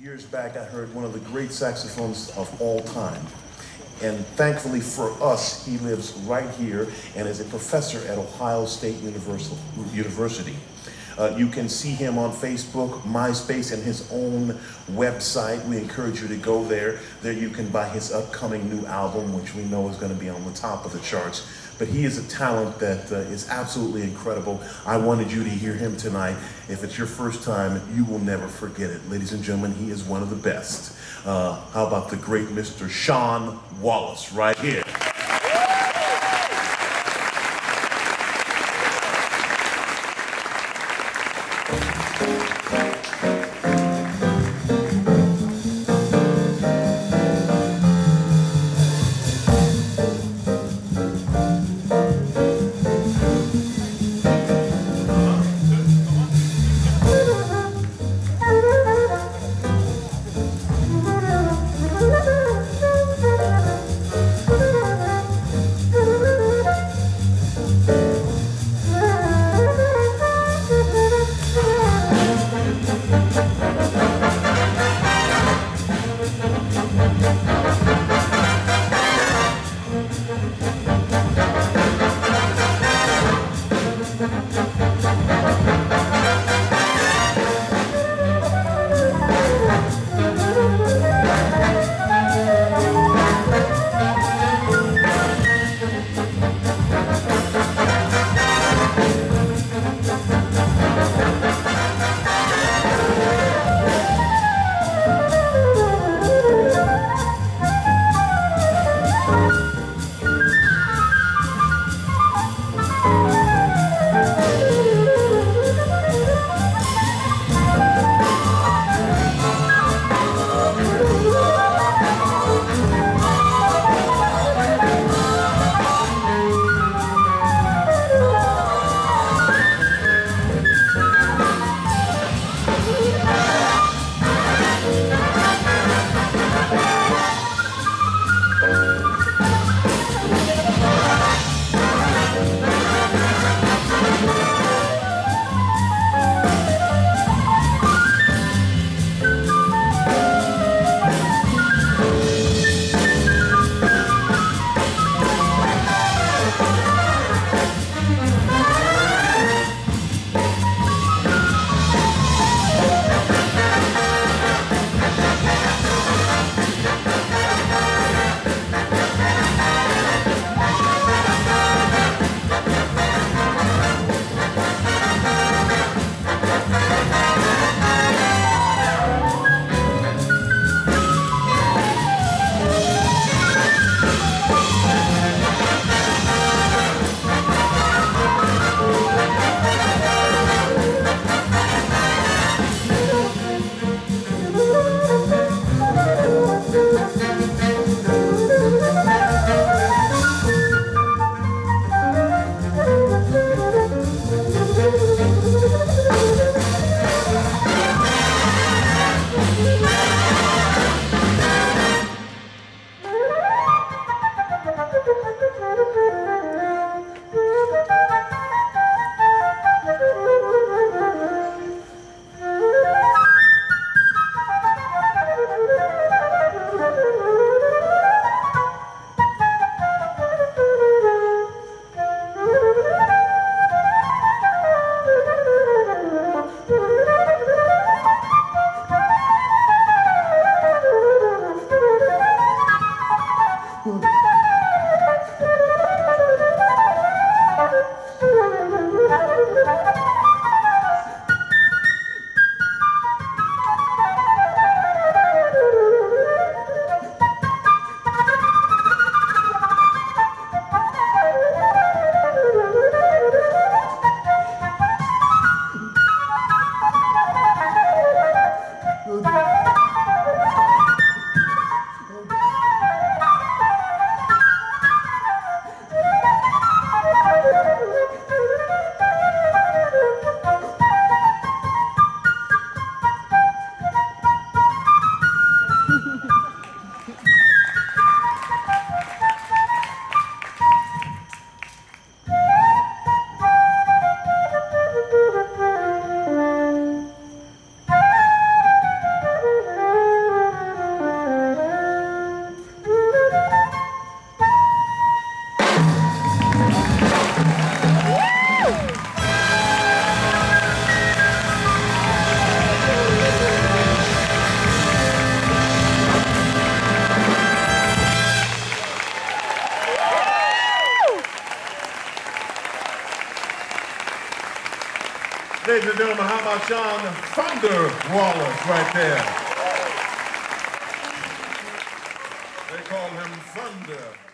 Years back, I heard one of the great saxophonists of all time. And thankfully for us, he lives right here and is a professor at Ohio State University. You can see him on Facebook, MySpace, and his own website. We encourage you to go there. There you can buy his upcoming new album, which we know is going to be on the top of the charts. But he is a talent that is absolutely incredible. I wanted you to hear him tonight. If it's your first time, you will never forget it. Ladies and gentlemen, he is one of the best. How about the great Mr. John Wallace right here? Ladies and gentlemen, how about John Thunder Wallace right there? They call him Thunder.